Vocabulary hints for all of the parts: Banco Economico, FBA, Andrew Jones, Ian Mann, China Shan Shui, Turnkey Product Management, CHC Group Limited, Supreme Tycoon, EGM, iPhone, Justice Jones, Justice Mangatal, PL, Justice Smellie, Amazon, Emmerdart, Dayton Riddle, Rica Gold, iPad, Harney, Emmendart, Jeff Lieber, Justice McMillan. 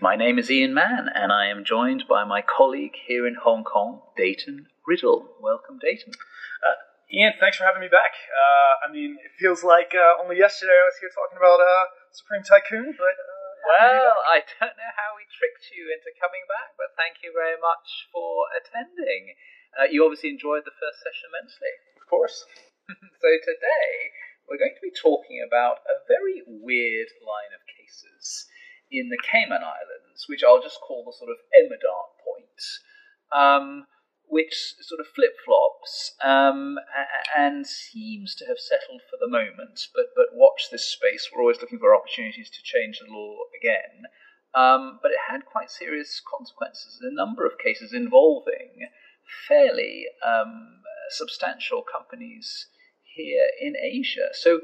My name is Ian Mann, and I am joined by my colleague here in Hong Kong, Dayton Riddle. Welcome, Dayton. Ian, thanks for having me back. It feels like only yesterday I was here talking about Supreme Tycoon, but... Well, I don't know how we tricked you into coming back, but thank you very much for attending. You obviously enjoyed the first session immensely. Of course. So today, we're going to be talking about a very weird line of cases in the Cayman Islands, which I'll just call the sort of Emmendart point, which sort of flip-flops and seems to have settled for the moment, but watch this space. We're always looking for opportunities to change the law again. But it had quite serious consequences in a number of cases involving fairly substantial companies here in Asia. So,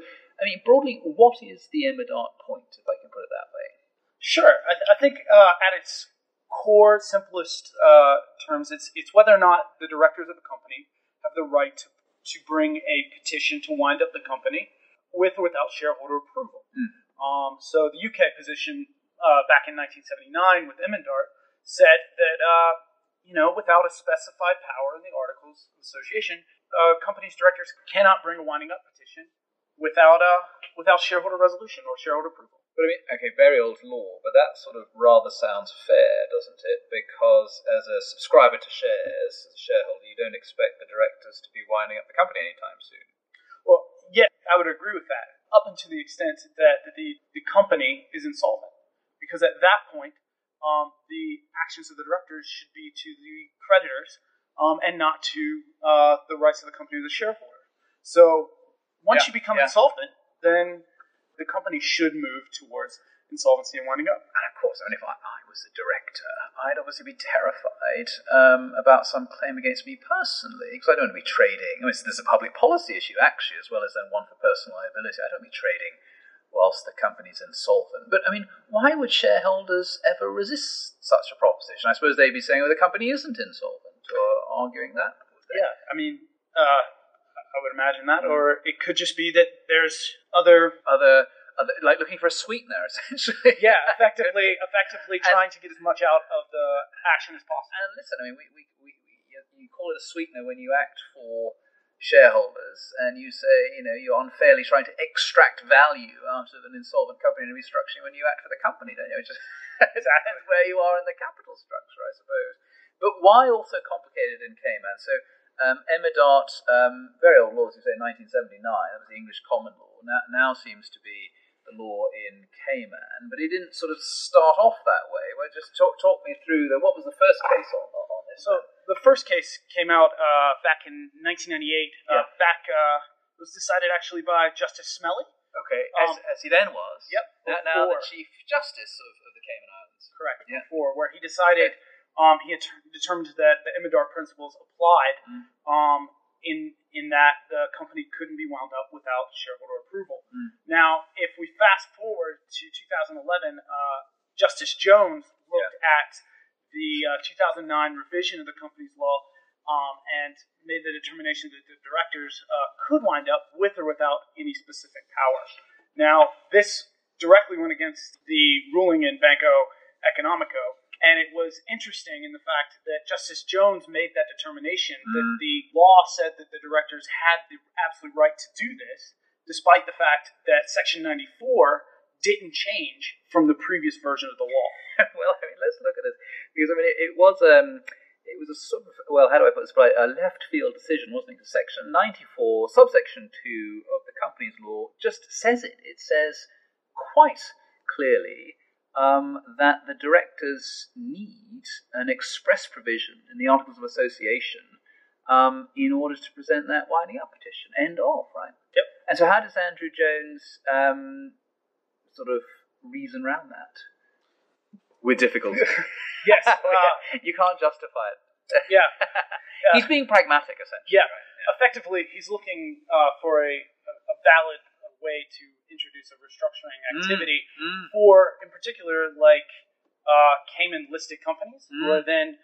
broadly, what is the Emmendart point, if I can put it that way? Sure. I think at its core, simplest terms, it's whether or not the directors of the company have the right to bring a petition to wind up the company with or without shareholder approval. So the UK position back in 1979 with Emmendart said that without a specified power in the Articles of Association, companies' directors cannot bring a winding up petition without shareholder resolution or shareholder approval. But very old law, but that sort of rather sounds fair, doesn't it? Because as a subscriber to shares, as a shareholder, you don't expect the directors to be winding up the company anytime soon. Well, yeah, I would agree with that, up until the extent that the company is insolvent. Because at that point, the actions of the directors should be to the creditors and not to the rights of the company or the shareholder. So once you become insolvent, then the company should move towards insolvency and winding up. And of course, if I was a director, I'd obviously be terrified about some claim against me personally, because I don't want to be trading. There's a public policy issue, actually, as well as then one for personal liability. I don't want to be trading whilst the company's insolvent. But, why would shareholders ever resist such a proposition? I suppose they'd be saying, the company isn't insolvent, or arguing that. Yeah, I would imagine that, or it could just be that there's other like looking for a sweetener, essentially. Yeah, effectively trying to get as much out of the action as possible. And listen, you call it a sweetener when you act for shareholders, and you say, you're unfairly trying to extract value out of an insolvent company and restructuring when you act for the company, don't you? It's just that's where you are in the capital structure, I suppose. But why also complicated in Cayman? So. Emmendart, very old law, as you say, 1979, that was the English common law, now seems to be the law in Cayman, but it didn't sort of start off that way. Well, just talk me through, what was the first case on this? So the first case came out back in 1998, it was decided actually by Justice Smellie. Okay, as he then was. Yep. Now the Chief Justice of the Cayman Islands. Correct, yeah. Before, where he decided... Okay. He had determined that the Emmendart principles applied in that the company couldn't be wound up without shareholder approval. Now, if we fast forward to 2011, Justice Jones looked at the 2009 revision of the company's law and made the determination that the directors could wind up with or without any specific power. Now, this directly went against the ruling in Banco Economico. And it was interesting in the fact that Justice Jones made that determination that the law said that the directors had the absolute right to do this, despite the fact that Section 94 didn't change from the previous version of the law. Well, let's look at this. Because, it was a sort of, how do I put this? A left field decision, wasn't it? Section 94, subsection 2 of the company's law just says it. It says quite clearly... that the directors need an express provision in the Articles of Association in order to present that winding up petition. End of, right? Yep. And so how does Andrew Jones sort of reason around that? With difficulty. Yes. You can't justify it. Yeah. He's being pragmatic, essentially. Yeah. Right? Yeah. Effectively, he's looking for a valid way to introduce a restructuring activity for, in particular, Cayman-listed companies, who are then,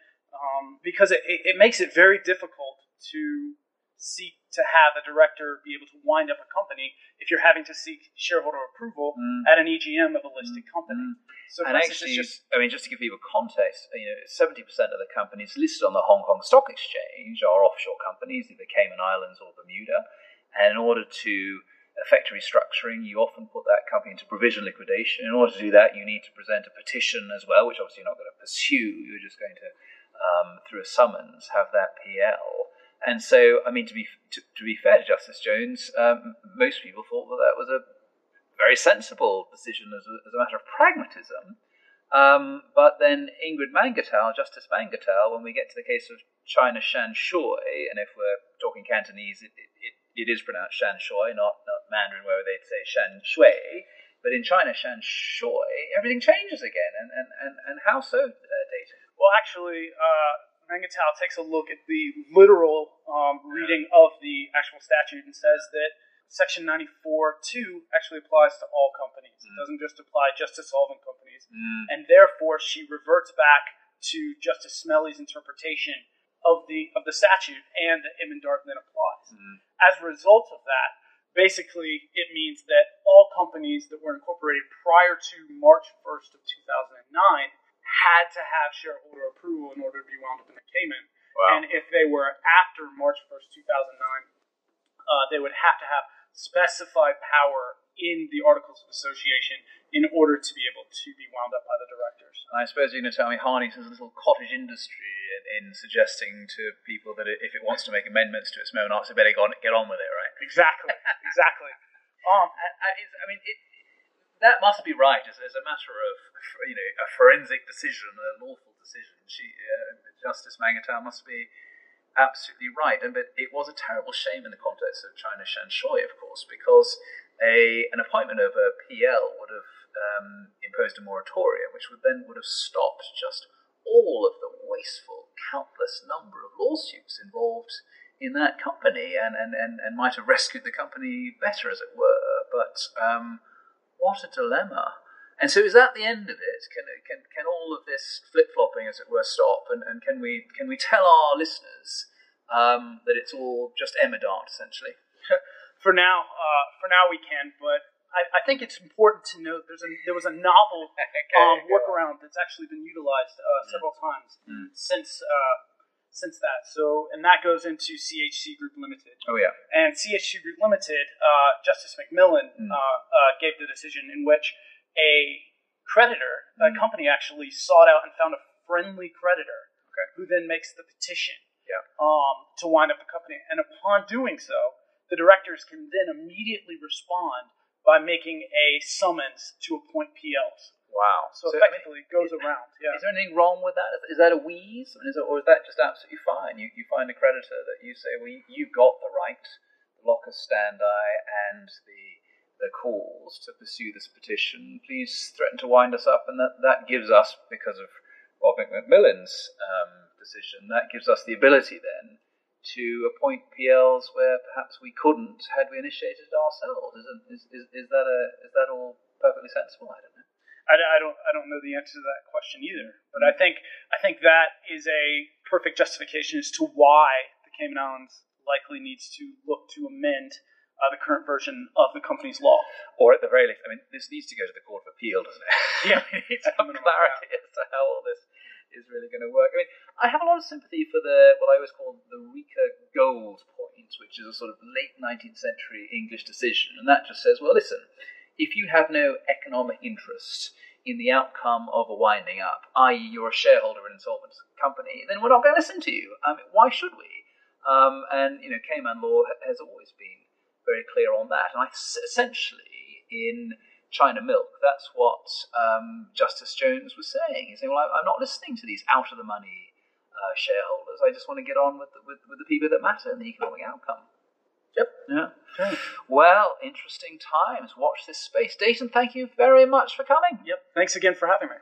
because it makes it very difficult to seek to have a director be able to wind up a company if you're having to seek shareholder approval at an EGM of a listed company. So and actually, just to give people context, 70% of the companies listed on the Hong Kong Stock Exchange are offshore companies, either Cayman Islands or Bermuda. And in order to effect restructuring, you often put that company into provision liquidation. In order to do that, you need to present a petition as well, which obviously you're not going to pursue. You're just going to, through a summons, have that PL. And so, to be fair to Justice Jones, most people thought that was a very sensible decision as a matter of pragmatism. But then Justice Mangatal, when we get to the case of China Shan Shui, and if we're talking Cantonese, it is pronounced Shan Shui, not Mandarin, where they'd say Shan Shui. But in China, Shan Shui, everything changes again. And how so, Dayton? Well, actually, Mangatal takes a look at the literal reading of the actual statute and says that Section 94(2) actually applies to all companies. It doesn't just apply just to solvent companies. And therefore, she reverts back to Justice Smellie's interpretation of the statute, and the Emmendart then applies. As a result of that, basically, it means that all companies that were incorporated prior to March 1st of 2009 had to have shareholder approval in order to be wound up in the Cayman. Wow. And if they were after March 1st, 2009, they would have to have specified power in the Articles of Association in order to be able to be wound up by the directors. And I suppose you're going to tell me Harney has a little cottage industry in suggesting to people that if it wants to make amendments to its monarchs, it better get on with it, right? Exactly, exactly. That must be right as a matter of, a forensic decision, a lawful decision. Justice Mangatal must be absolutely right. But it was a terrible shame in the context of China Shan Shui, of course, because an appointment of a PL would have imposed a moratorium, which would have stopped just all of the wasteful, countless number of lawsuits involved in that company and might have rescued the company better, as it were. But... what a dilemma. And so is that the end of it? Can all of this flip-flopping, as it were, stop? And can we tell our listeners that it's all just Emmerdart, essentially? For now we can, but I think it's important to note there was a novel workaround that's actually been utilized several times since that. So, and that goes into CHC Group Limited. Oh, yeah. And CHC Group Limited, Justice McMillan gave the decision in which a creditor, a company actually sought out and found a friendly creditor who then makes the petition to wind up the company. And upon doing so, the directors can then immediately respond by making a summons to appoint PLs. Wow. So effectively it goes around. Yeah. Is there anything wrong with that? Is that a wheeze? Or is that just absolutely fine? You find a creditor that you say, well, you got the right, the locus standi, and the cause to pursue this petition. Please threaten to wind us up. And that gives us, because of Rob McMillan's decision, that gives us the ability then to appoint PLs where perhaps we couldn't had we initiated it ourselves. Is that all perfectly sensible? I don't know. I don't know the answer to that question either, but I think that is a perfect justification as to why the Cayman Islands likely needs to look to amend the current version of the company's law. Or at the very least, this needs to go to the Court of Appeal, doesn't it? Yeah, we need some clarity as to how all this is really going to work. I have a lot of sympathy for what I always call the Rica Gold point, which is a sort of late 19th century English decision, and that just says, well, listen. If you have no economic interest in the outcome of a winding up, i.e. you're a shareholder in an insolvent company, then we're not going to listen to you. Why should we? Cayman law has always been very clear on that. And essentially, in China Milk, that's what Justice Jones was saying. He's saying, well, I'm not listening to these out-of-the-money shareholders. I just want to get on with the people that matter and the economic outcome. Yep. Yeah. Okay. Well, interesting times. Watch this space. Dayton, thank you very much for coming. Yep. Thanks again for having me.